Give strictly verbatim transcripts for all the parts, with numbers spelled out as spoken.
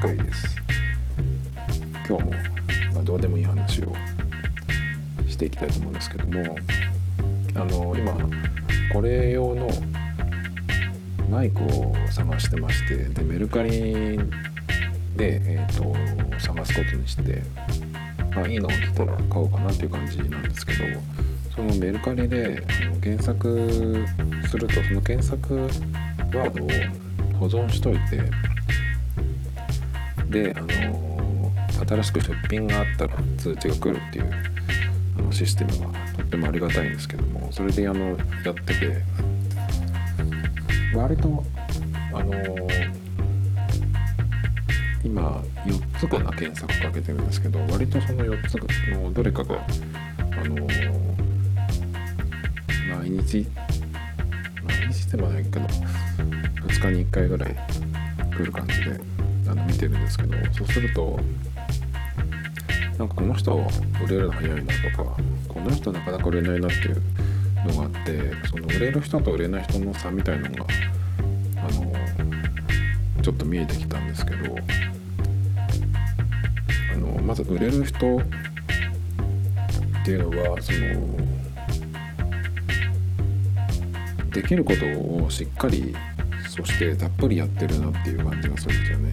回です。今日も、まあ、どうでもいい話をしていきたいと思うんですけども、あの今これ用のマイクを探してまして、でメルカリで、えー、と探すことにして、まあ、いいのを来たら買おうかなっていう感じなんですけど、そのメルカリで検索するとその検索ワードを保存しといて、であの新しく出品があったら通知が来るっていうあのシステムがとってもありがたいんですけども、それであのやってて、割とあの今よっつかな検索かけてるんですけど、割とそのよっつのどれかがあの毎日毎日でもないけどふつかにいっかいぐらい来る感じであの見てるんですけど、そうするとなんかこの人売れるの早いなとか、この人なかなか売れないなっていうのがあって、その売れる人と売れない人の差みたいなのがあのちょっと見えてきたんですけど、あのまず売れる人っていうのはそのできることをしっかりそしてたっぷりやってるなっていう感じがするんですよね。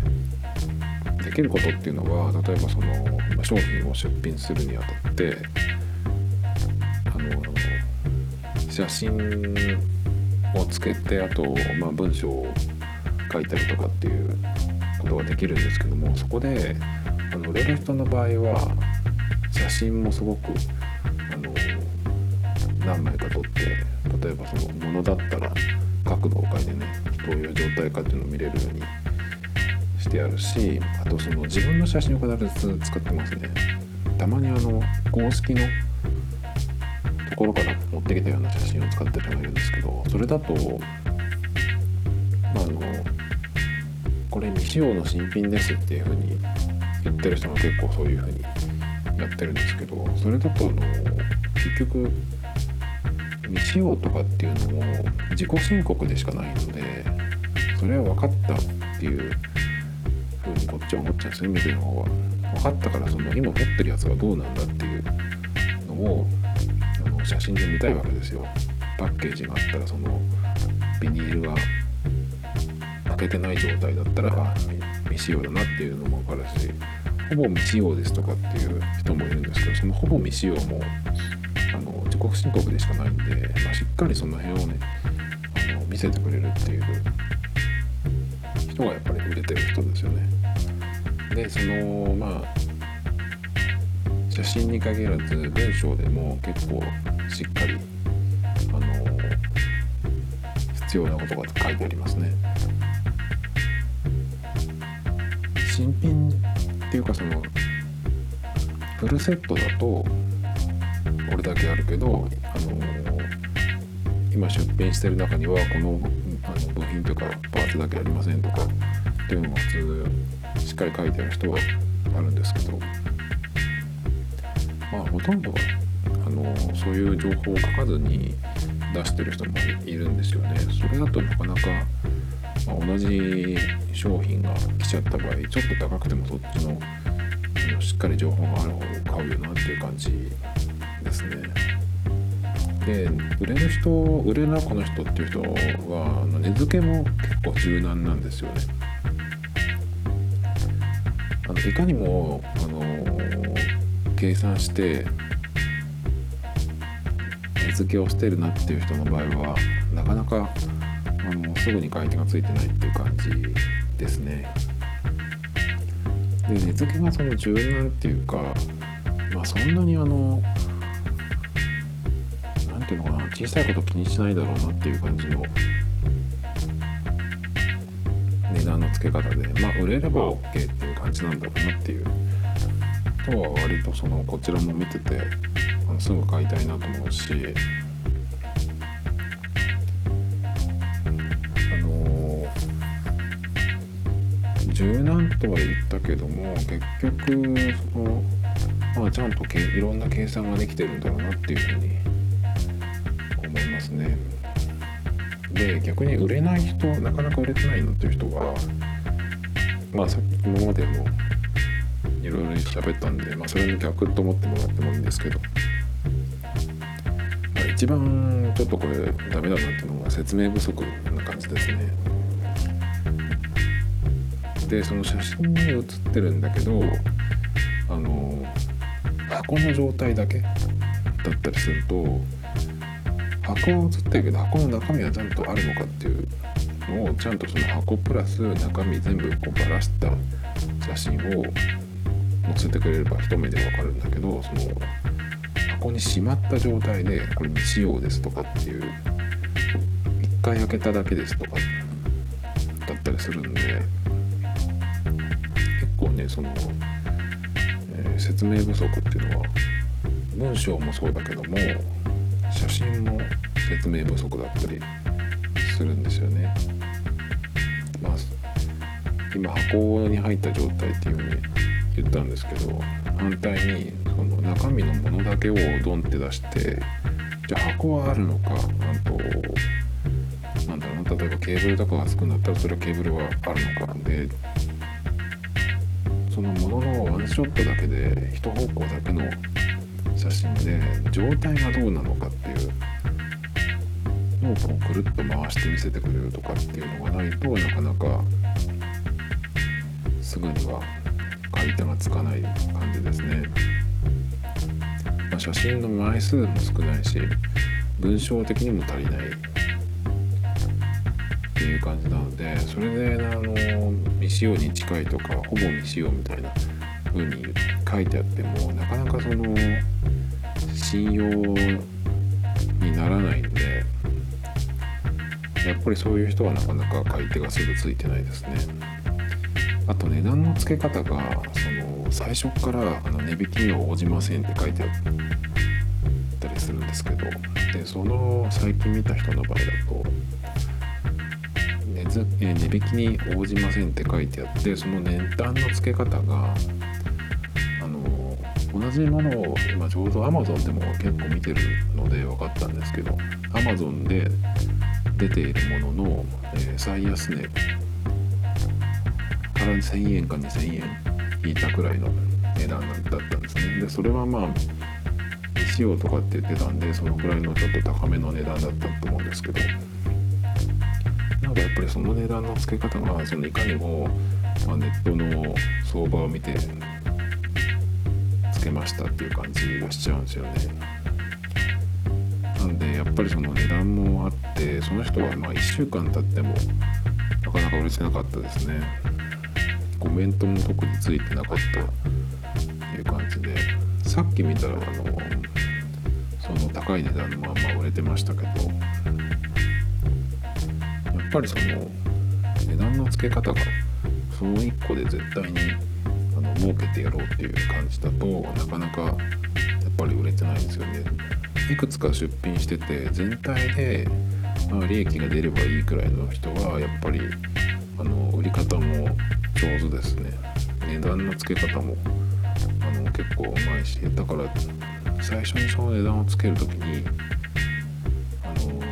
できることっていうのは、例えばその商品を出品するにあたってあの写真をつけて、あと、まあ、文章を書いたりとかっていうことができるんですけども、そこであの売れる人の場合は写真もすごくあの何枚か撮って、例えばそのものだったら角度を変えてね、どういう状態かっていうのを見れるようにしてあるし、あとその自分の写真を必ず使ってますね。たまにあの公式のところから持ってきたような写真を使ってたんですけど、それだと、まあ、あのこれ未使用の新品ですっていうふうに言ってる人も結構そういうふうにやってるんですけど、それだとあの結局未使用とかっていうのも自己申告でしかないので、それは分かったっていうふうにこっちは思っちゃうんですね。見てる方は分かったから、その今持ってるやつがどうなんだっていうのをあの写真で見たいわけですよ。パッケージがあったら、そのビニールが開けてない状態だったら未使用だなっていうのも分かるし、ほぼ未使用ですとかっていう人もいるんですけど、そのほぼ未使用もあの自己申告でしかないんで、まあ、しっかりその辺をねあの見せてくれるっていう人がやっぱり売れてる人ですよね。でそのまあ写真に限らず文章でも結構しっかりあの必要なことが書いてありますね。新品っていうか、そのフルセットだとこれだけあるけど、あの今出品してる中にはこの、あの部品というかパーツだけありませんとかっていうのが普通しっかり書いてある人はあるんですけど、まあほとんどはあのそういう情報を書かずに出してる人もいるんですよね。それだとなかなか、まあ、同じ商品が来ちゃった場合、ちょっと高くてもそっちのあのしっかり情報がある方を買うよなっていう感じですね。で売れる人、売れなこの人っていう人はあの値付けも結構柔軟なんですよね。あのいかにもあの計算して値付けをしてるなっていう人の場合は、なかなかあのすぐに買い手がついてないっていう感じですね。で値付けがその柔軟っていうか、まあ、そんなにあのなんていうのかな、小さいこと気にしないだろうなっていう感じの値段の付け方で、まあ売れれば OK っていう感じなんだろうなっていうとは、割とそのこちらも見ててあのすぐ買いたいなと思うし、柔軟とは言ったけども、結局その、まあ、ちゃんとけいろんな計算ができてるんだろうなっていうふうに思いますね。で逆に売れない人、なかなか売れてないのっていう人は、まあさっき今までもいろいろ喋ったんで、まあ、それに逆と思ってもらってもいいんですけど、まあ、一番ちょっとこれダメだなっていうのは説明不足な感じですね。でその写真に写ってるんだけど、あの箱の状態だけだったりすると、箱は写ってるけど箱の中身はちゃんとあるのかっていうのをちゃんとその箱プラス中身全部こうばらした写真を載せてくれれば一目でわかるんだけど、その箱にしまった状態でこれ未使用ですとかっていう、一回開けただけですとかだったりするんで、結構ねその、えー、説明不足っていうのは文章もそうだけども写真も説明不足だったりするんですよね。まあ今箱に入った状態っていうふうに言ったんですけど、反対にその中身のものだけをドンって出して、じゃあ箱はあるのか、なんとなんだろう、例えばケーブルとかが厚くなったらそれはケーブルはあるのかで、そのもののワンショットだけで一方向だけの写真で状態がどうなのかっていうのをこうくるっと回して見せてくれるとかっていうのがないと、なかなかすぐには買い手がつかない感じですね。まあ、写真の枚数も少ないし文章的にも足りないっていう感じなので、それであの未使用に近いとかほぼ未使用みたいな風に書いてあっても、なかなかその信用にならないんで、やっぱりそういう人はなかなか買い手がすぐついてないですね。あと値段の付け方が、その最初からあの値引きには応じませんって書いてあったりするんですけど、でその最近見た人の場合だと、値引きに応じませんって書いてあって、その値段の付け方が同じものを今ちょうど Amazon でも結構見てるので分かったんですけど、 Amazon で出ているものの、えー、最安値からせんえんかにせんえん引いたくらいの値段だったんですね。でそれはまあ未使用とかって言ってたんで、そのくらいのちょっと高めの値段だったと思うんですけど、なんかやっぱりその値段の付け方が、そのいかにも、まあ、ネットの相場を見てましたっていう感じがしちゃうんですよね。なんでやっぱりその値段もあって、その人はまあいっしゅうかん経ってもなかなか売れてなかったですね。コメントも特についてなかったっていう感じで、さっき見たらあのその高い値段のまま売れてましたけど、やっぱりその値段の付け方がそのいっこで絶対に儲けてやろうっていう感じだと、なかなかやっぱり売れてないんですよね。いくつか出品してて全体で、まあ、利益が出ればいいくらいの人はやっぱりあの売り方も上手ですね。値段の付け方もあの結構うまいし、だから最初にその値段をつけるときにあの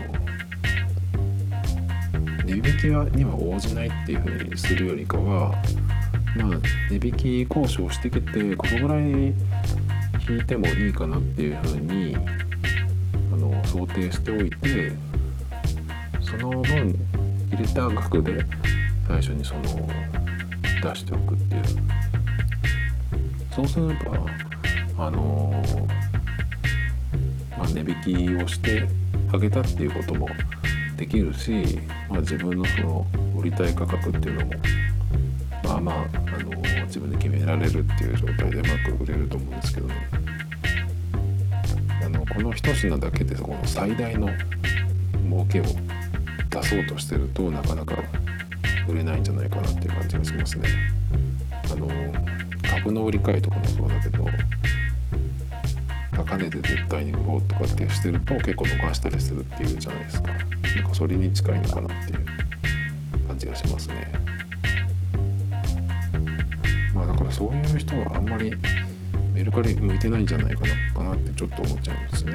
値引きには応じないっていうふうにするよりかは、まあ、値引き交渉してきてこのぐらい引いてもいいかなっていうふうにあの想定しておいて、その分入れた額で最初にその出しておくっていう、そうすればあの、まあ、値引きをしてあげたっていうこともできるし、まあ、自分のその売りたい価格っていうのもまあまあ、あのー、自分で決められるっていう状態でうまく売れると思うんですけど、ね、あのこの一品だけでこの最大の儲けを出そうとしてるとなかなか売れないんじゃないかなっていう感じがしますね。あの株の売り買いとかもそうだけど、高値で絶対に売ろうとかってしてると結構逃したりするっていうじゃないですか。なんかそれに近いのかなっていう感じがしますね。そういう人はあんまりメルカリ向いてないんじゃないかなかなってちょっと思っちゃうんですね。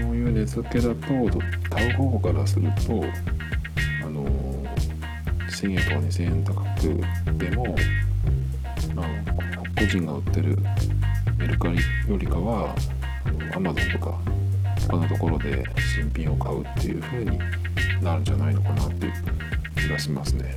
そういう値付けだと買う方からするとあのせんえんとかにせんえん高くでも、まあ、個人が売ってるメルカリよりかはアマゾンとか他のところで新品を買うっていう風になるんじゃないのかなっていう気がしますね。